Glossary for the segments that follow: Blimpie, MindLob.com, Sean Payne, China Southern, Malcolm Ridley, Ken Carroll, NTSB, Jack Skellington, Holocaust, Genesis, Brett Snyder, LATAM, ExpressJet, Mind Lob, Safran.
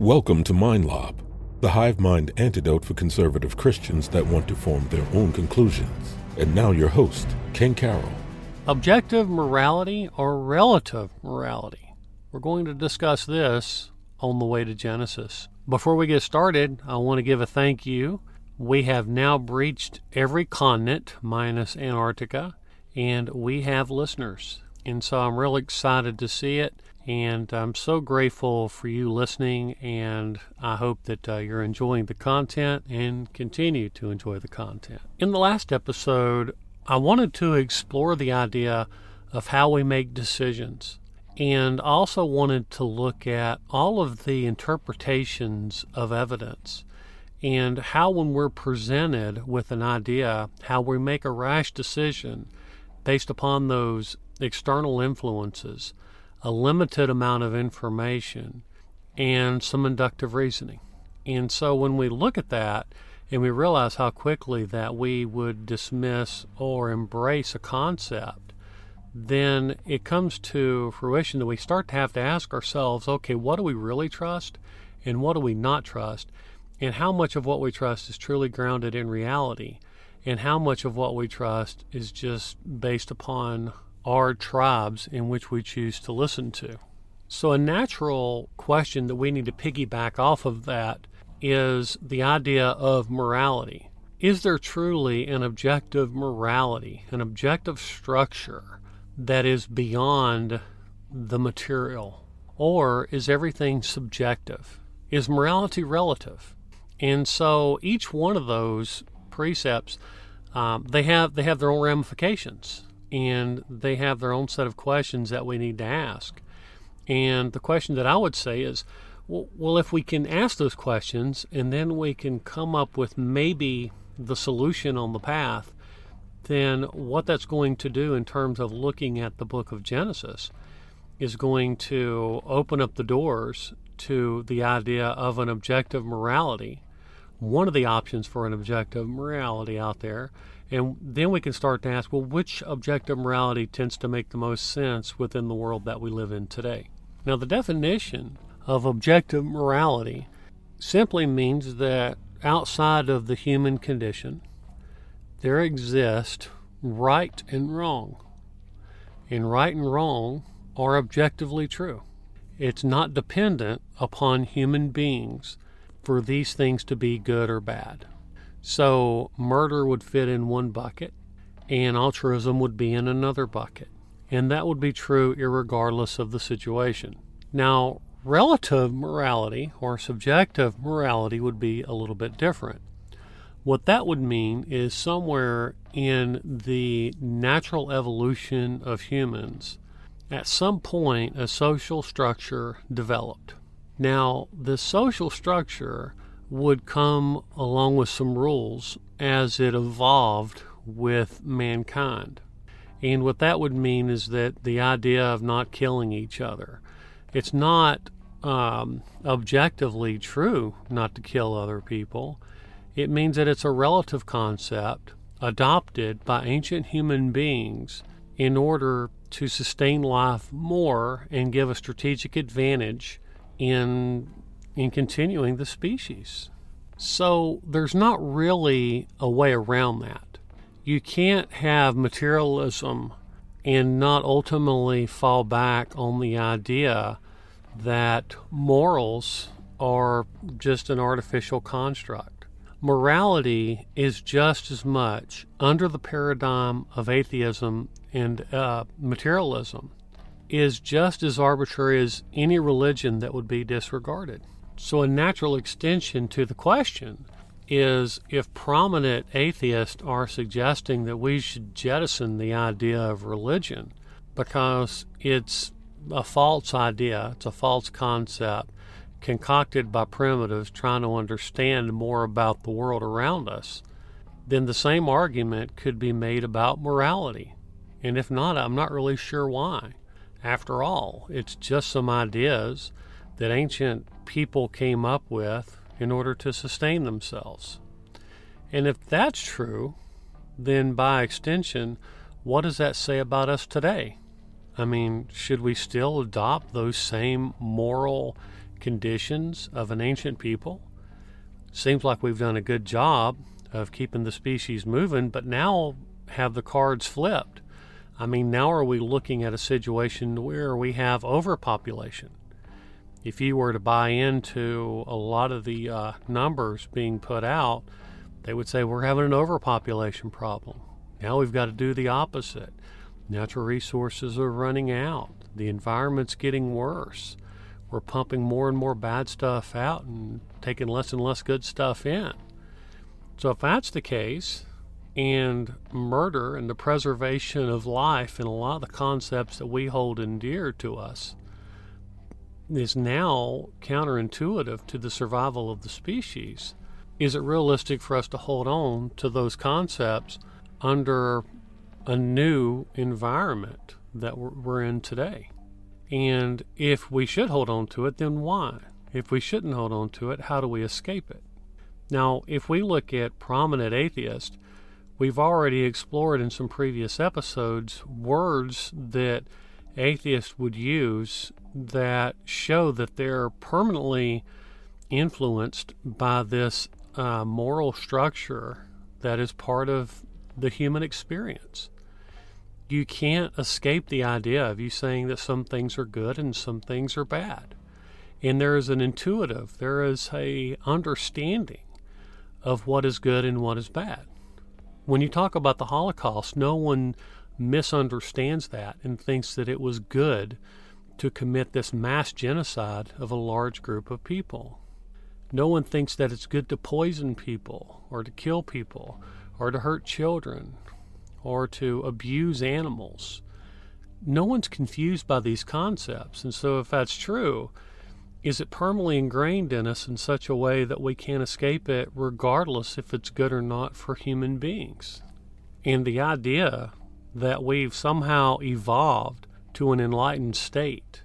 Welcome to Mind Lob, the hive mind antidote for conservative Christians that want to form their own conclusions. And now your host, Ken Carroll. Objective morality or relative morality? We're going to discuss this on the way to Genesis. Before we get started, I want to give a thank you. We have now breached every continent minus Antarctica, and we have listeners. And so I'm really excited to see it. And I'm so grateful for you listening, and I hope that you're enjoying the content and continue to enjoy the content. In the last episode, I wanted to explore the idea of how we make decisions, and also wanted to look at all of the interpretations of evidence and how, when we're presented with an idea, how we make a rash decision based upon those external influences, a limited amount of information, and some inductive reasoning. And so when we look at that and we realize how quickly that we would dismiss or embrace a concept, then it comes to fruition that we start to have to ask ourselves, okay, what do we really trust and what do we not trust? And how much of what we trust is truly grounded in reality? And how much of what we trust is just based upon are tribes in which we choose to listen to. So a natural question that we need to piggyback off of that is the idea of morality. Is there truly an objective morality, an objective structure that is beyond the material? Or is everything subjective? Is morality relative? And so each one of those precepts, they have their own ramifications. And they have their own set of questions that we need to ask. And the question that I would say is, well, if we can ask those questions and then we can come up with maybe the solution on the path, then what that's going to do in terms of looking at the book of Genesis is going to open up the doors to the idea of an objective morality, one of the options for an objective morality out there. And then we can start to ask, well, which objective morality tends to make the most sense within the world that we live in today? Now, the definition of objective morality simply means that outside of the human condition, there exist right and wrong. And right and wrong are objectively true. It's not dependent upon human beings for these things to be good or bad. So murder would fit in one bucket, and altruism would be in another bucket. And that would be true irregardless of the situation. Now, relative morality or subjective morality would be a little bit different. What that would mean is somewhere in the natural evolution of humans, at some point a social structure developed. Now, the social structure would come along with some rules as it evolved with mankind. And what that would mean is that the idea of not killing each other. It's not objectively true not to kill other people. It means that it's a relative concept adopted by ancient human beings in order to sustain life more and give a strategic advantage in continuing the species. So there's not really a way around that. You can't have materialism and not ultimately fall back on the idea that morals are just an artificial construct. Morality is just as much under the paradigm of atheism and materialism is just as arbitrary as any religion that would be disregarded. So a natural extension to the question is, if prominent atheists are suggesting that we should jettison the idea of religion because it's a false idea, it's a false concept concocted by primitives trying to understand more about the world around us, then the same argument could be made about morality. And if not, I'm not really sure why. After all, it's just some ideas that ancient people came up with in order to sustain themselves. And if that's true, then by extension, what does that say about us today? I mean, should we still adopt those same moral conditions of an ancient people. Seems like we've done a good job of keeping the species moving, but now have the cards flipped. I mean, now are we looking at a situation where we have overpopulation? If you were to buy into a lot of the numbers being put out, they would say we're having an overpopulation problem. Now we've got to do the opposite. Natural resources are running out. The environment's getting worse. We're pumping more and more bad stuff out and taking less and less good stuff in. So if that's the case, and murder and the preservation of life and a lot of the concepts that we hold endear to us is now counterintuitive to the survival of the species, is it realistic for us to hold on to those concepts under a new environment that we're in today? And if we should hold on to it, then why? If we shouldn't hold on to it, how do we escape it? Now, if we look at prominent atheists, we've already explored in some previous episodes words that atheists would use that show that they're permanently influenced by this moral structure that is part of the human experience. You can't escape the idea of you saying that some things are good and some things are bad. And there is an intuitive, there is a understanding of what is good and what is bad. When you talk about the Holocaust, no one misunderstands that and thinks that it was good to commit this mass genocide of a large group of people. No one thinks that it's good to poison people or to kill people or to hurt children or to abuse animals. No one's confused by these concepts. And so if that's true, is it permanently ingrained in us in such a way that we can't escape it regardless if it's good or not for human beings? And the idea that we've somehow evolved to an enlightened state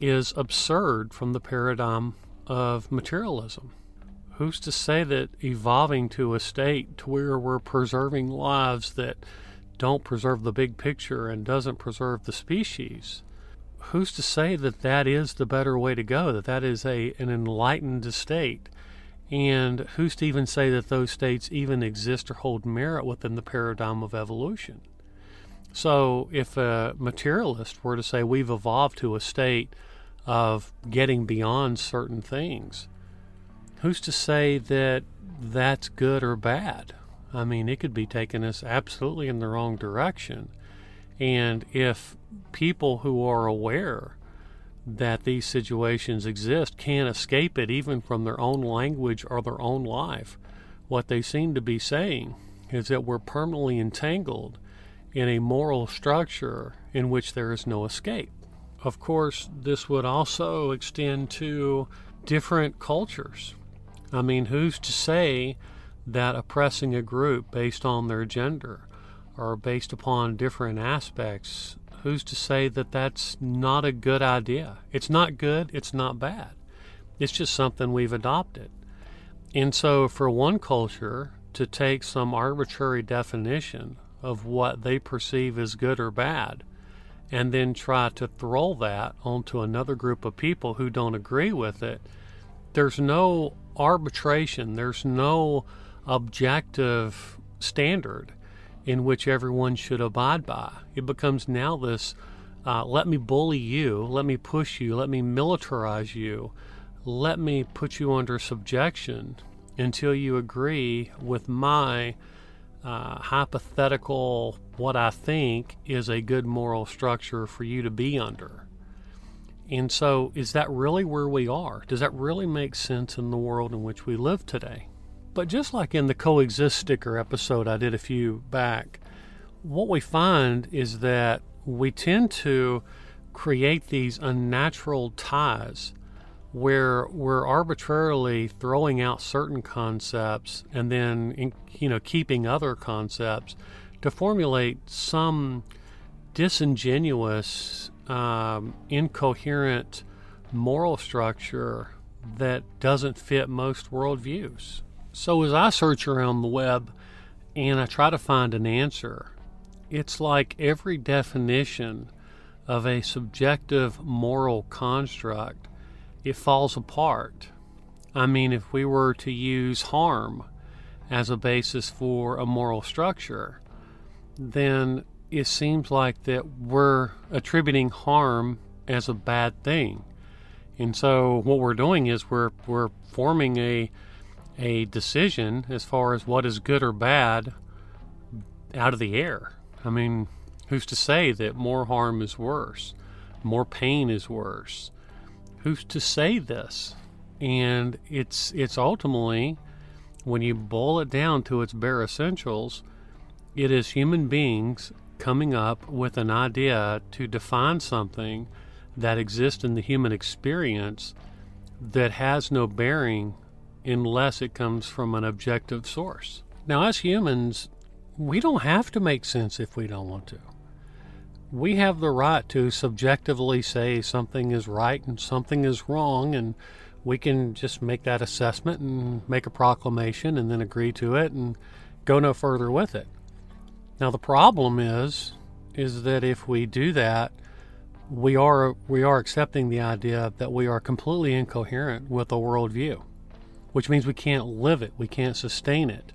is absurd from the paradigm of materialism. Who's to say that evolving to a state to where we're preserving lives that don't preserve the big picture and doesn't preserve the species, who's to say that that is the better way to go, that that is an enlightened state? And who's to even say that those states even exist or hold merit within the paradigm of evolution? So if a materialist were to say we've evolved to a state of getting beyond certain things, who's to say that that's good or bad? I mean, it could be taking us absolutely in the wrong direction. And if people who are aware that these situations exist can't escape it, even from their own language or their own life, what they seem to be saying is that we're permanently entangled in a moral structure in which there is no escape. Of course, this would also extend to different cultures. I mean, who's to say that oppressing a group based on their gender or based upon different aspects, who's to say that that's not a good idea? It's not good, it's not bad. It's just something we've adopted. And so for one culture to take some arbitrary definition of what they perceive as good or bad and then try to throw that onto another group of people who don't agree with it, there's no arbitration, there's no objective standard in which everyone should abide by. It becomes now this, let me bully you, let me push you, let me militarize you, let me put you under subjection until you agree with my hypothetical, what I think is a good moral structure for you to be under. And so is that really where we are? Does that really make sense in the world in which we live today? But just like in the coexist sticker episode I did a few back, what we find is that we tend to create these unnatural ties where we're arbitrarily throwing out certain concepts and then, you know, keeping other concepts to formulate some disingenuous, incoherent moral structure that doesn't fit most worldviews. So as I search around the web and I try to find an answer, it's like every definition of a subjective moral construct it falls apart. I mean, if we were to use harm as a basis for a moral structure, then it seems like that we're attributing harm as a bad thing. And so what we're doing is we're forming a decision as far as what is good or bad out of the air. I mean, who's to say that more harm is worse? More pain is worse? Who's to say this? And it's ultimately, when you boil it down to its bare essentials, it is human beings coming up with an idea to define something that exists in the human experience that has no bearing unless it comes from an objective source. Now, as humans, we don't have to make sense if we don't want to. We have the right to subjectively say something is right and something is wrong, and we can just make that assessment and make a proclamation and then agree to it and go no further with it. Now, the problem is that if we do that, we are accepting the idea that we are completely incoherent with a worldview, which means we can't live it, we can't sustain it.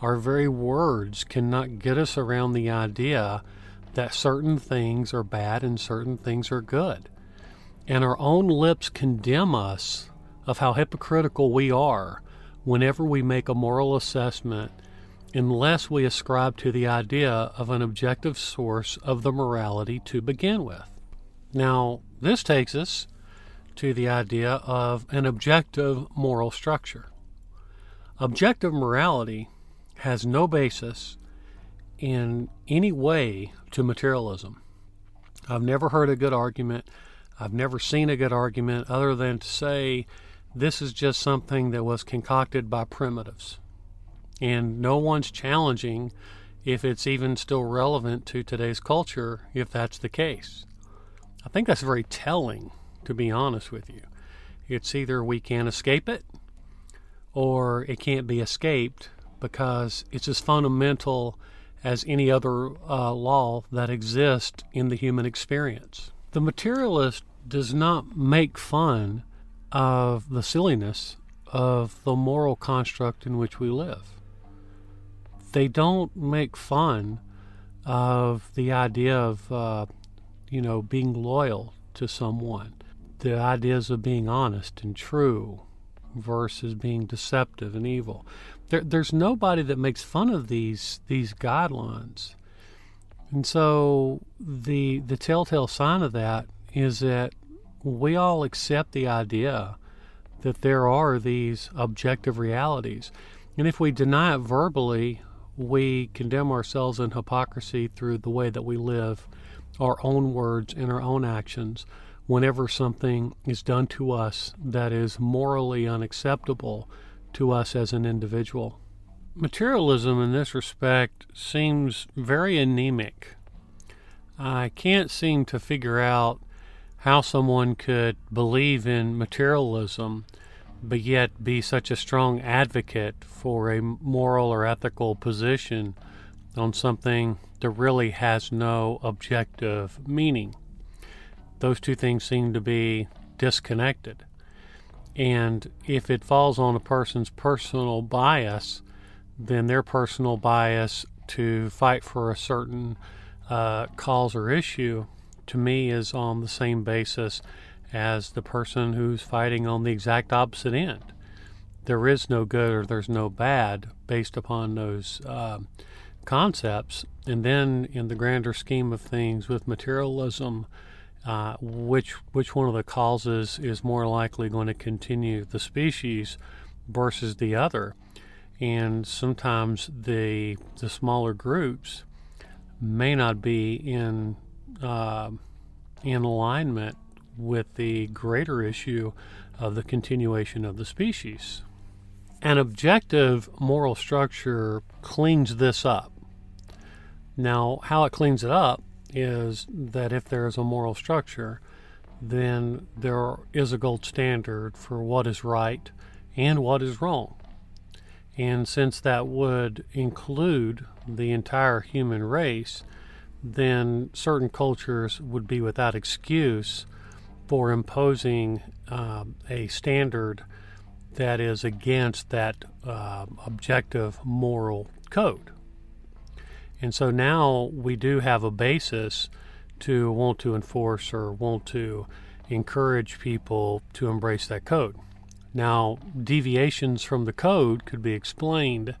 Our very words cannot get us around the idea that certain things are bad and certain things are good. And our own lips condemn us of how hypocritical we are whenever we make a moral assessment, unless we ascribe to the idea of an objective source of the morality to begin with. Now, this takes us to the idea of an objective moral structure. Objective morality has no basis in any way to materialism. I've never heard a good argument. I've never seen a good argument other than to say this is just something that was concocted by primitives. And no one's challenging if it's even still relevant to today's culture, if that's the case. I think that's very telling, to be honest with you. It's either we can't escape it, or it can't be escaped because it's as fundamental as any other law that exists in the human experience. The materialist does not make fun of the silliness of the moral construct in which we live. They don't make fun of the idea of being loyal to someone, the ideas of being honest and true versus being deceptive and evil. There's nobody that makes fun of these guidelines. And so the telltale sign of that is that we all accept the idea that there are these objective realities. And if we deny it verbally, we condemn ourselves in hypocrisy through the way that we live, our own words and our own actions, whenever something is done to us that is morally unacceptable to us as an individual. Materialism in this respect seems very anemic. I can't seem to figure out how someone could believe in materialism but yet be such a strong advocate for a moral or ethical position on something that really has no objective meaning. Those two things seem to be disconnected. And if it falls on a person's personal bias, then their personal bias to fight for a certain cause or issue, to me, is on the same basis as the person who's fighting on the exact opposite end. There is no good or there's no bad based upon those concepts. And then in the grander scheme of things with materialism, which one of the causes is more likely going to continue the species versus the other? And sometimes the smaller groups may not be in alignment with the greater issue of the continuation of the species. An objective moral structure cleans this up. Now, how it cleans it up is that if there is a moral structure, then there is a gold standard for what is right and what is wrong. And since that would include the entire human race, then certain cultures would be without excuse for imposing a standard that is against that objective moral code. And so now we do have a basis to want to enforce or want to encourage people to embrace that code. Now, deviations from the code could be explained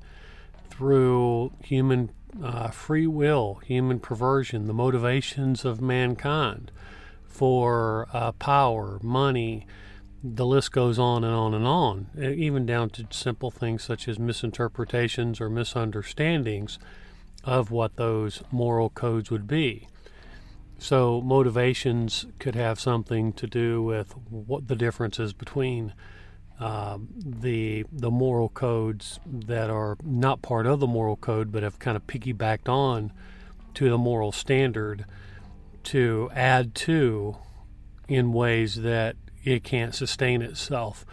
through human free will, human perversion, the motivations of mankind for power, money. The list goes on and on and on, even down to simple things such as misinterpretations or misunderstandings of what those moral codes would be. So motivations could have something to do with what the difference is between the moral codes that are not part of the moral code but have kind of piggybacked on to the moral standard to add to in ways that it can't sustain itself.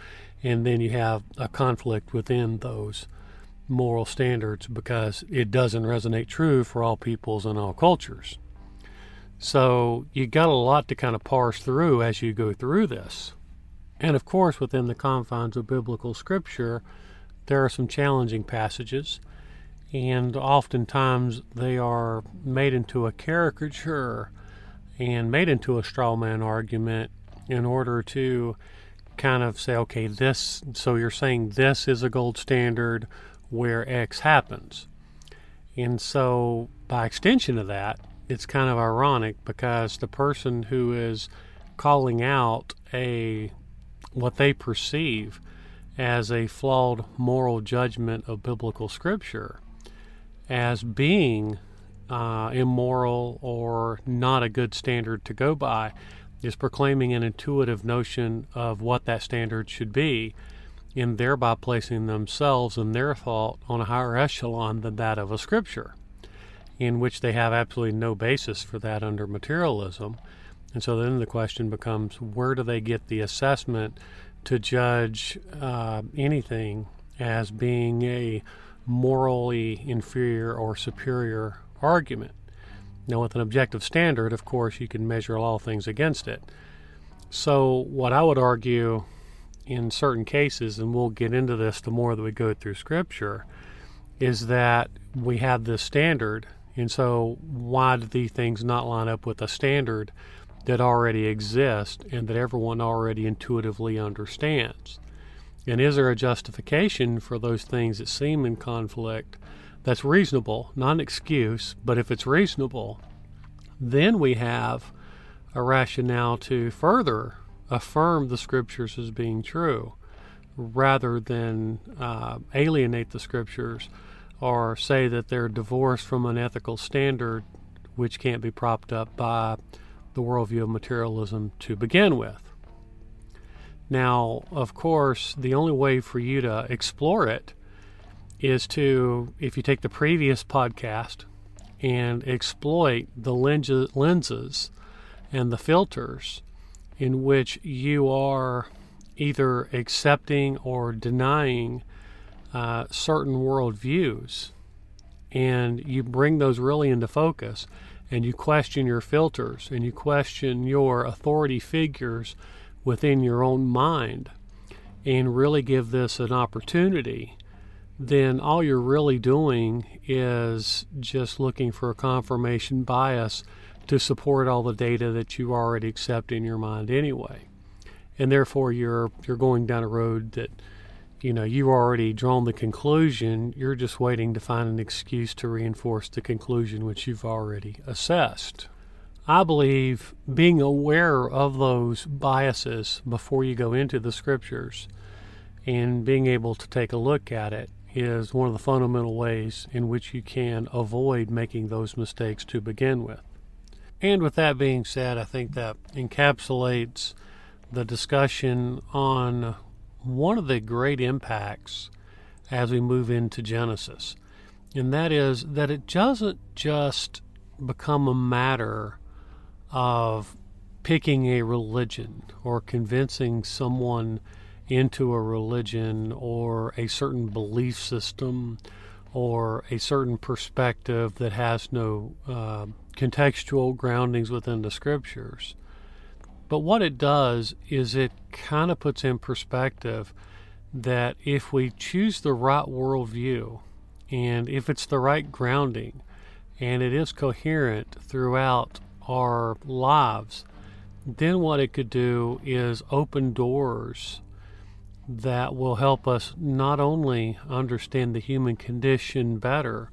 And then you have a conflict within those moral standards because it doesn't resonate true for all peoples and all cultures. So you got a lot to kind of parse through as you go through this. And of course, within the confines of biblical scripture, there are some challenging passages, and oftentimes they are made into a caricature and made into a straw man argument in order to kind of say, okay, this, so you're saying this is a gold standard where X happens. And so by extension of that, it's kind of ironic because the person who is calling out what they perceive as a flawed moral judgment of biblical scripture as being immoral or not a good standard to go by is proclaiming an intuitive notion of what that standard should be, and thereby placing themselves and their thought on a higher echelon than that of a scripture, in which they have absolutely no basis for that under materialism. And so then the question becomes, where do they get the assessment to judge anything as being a morally inferior or superior argument? Now, with an objective standard, of course, you can measure all things against it. So what I would argue in certain cases, and we'll get into this the more that we go through Scripture, is that we have this standard, and so why do these things not line up with a standard that already exists and that everyone already intuitively understands? And is there a justification for those things that seem in conflict that's reasonable, not an excuse, but if it's reasonable, then we have a rationale to further affirm the scriptures as being true rather than alienate the scriptures or say that they're divorced from an ethical standard which can't be propped up by the worldview of materialism to begin with. Now, of course, the only way for you to explore it is to, if you take the previous podcast and exploit the lenses and the filters in which you are either accepting or denying certain worldviews, and you bring those really into focus, and you question your filters, and you question your authority figures within your own mind, and really give this an opportunity, then all you're really doing is just looking for a confirmation bias to support all the data that you already accept in your mind anyway. And therefore, you're going down a road that, you know, you've already drawn the conclusion. You're just waiting to find an excuse to reinforce the conclusion which you've already assessed. I believe being aware of those biases before you go into the scriptures and being able to take a look at it is one of the fundamental ways in which you can avoid making those mistakes to begin with. And with that being said, I think that encapsulates the discussion on one of the great impacts as we move into Genesis, and that is that it doesn't just become a matter of picking a religion or convincing someone into a religion or a certain belief system or a certain perspective that has no contextual groundings within the scriptures. But what it does is it kind of puts in perspective that if we choose the right worldview, and if it's the right grounding, and it is coherent throughout our lives, then what it could do is open doors that will help us not only understand the human condition better,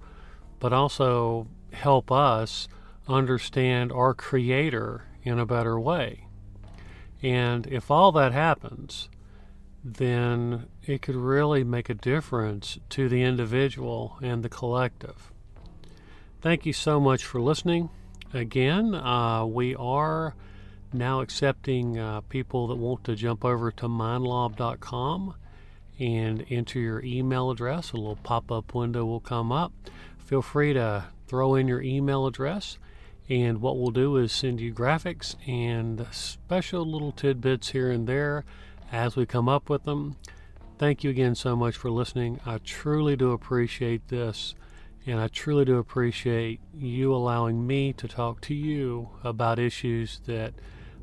but also help us understand our Creator in a better way. And if all that happens, then it could really make a difference to the individual and the collective. Thank you so much for listening. Again, we are now accepting people that want to jump over to MindLob.com and enter your email address. A little pop-up window will come up. Feel free to throw in your email address, and what we'll do is send you graphics and special little tidbits here and there as we come up with them. Thank you again so much for listening. I truly do appreciate this, and I truly do appreciate you allowing me to talk to you about issues that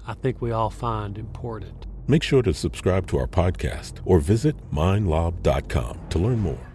I think we all find important. Make sure to subscribe to our podcast or visit MindLob.com to learn more.